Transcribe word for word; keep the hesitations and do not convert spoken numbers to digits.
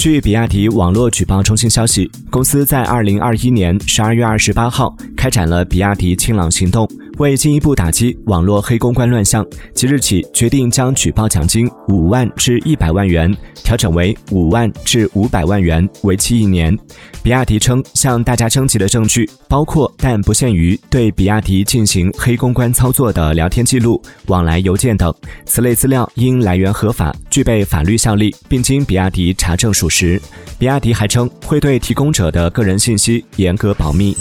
据比亚迪网络举报中心消息，公司在二零二一年十二月二十八号开展了比亚迪清朗行动，为进一步打击网络黑公关乱象，即日起决定将举报奖金五万至一百万元调整为五万至五百万元，为期一年。比亚迪称，向大家征集的证据包括但不限于对比亚迪进行黑公关操作的聊天记录、往来邮件等，此类资料因来源合法，具备法律效力，并经比亚迪查证属实。比亚迪还称，会对提供者的个人信息严格保密。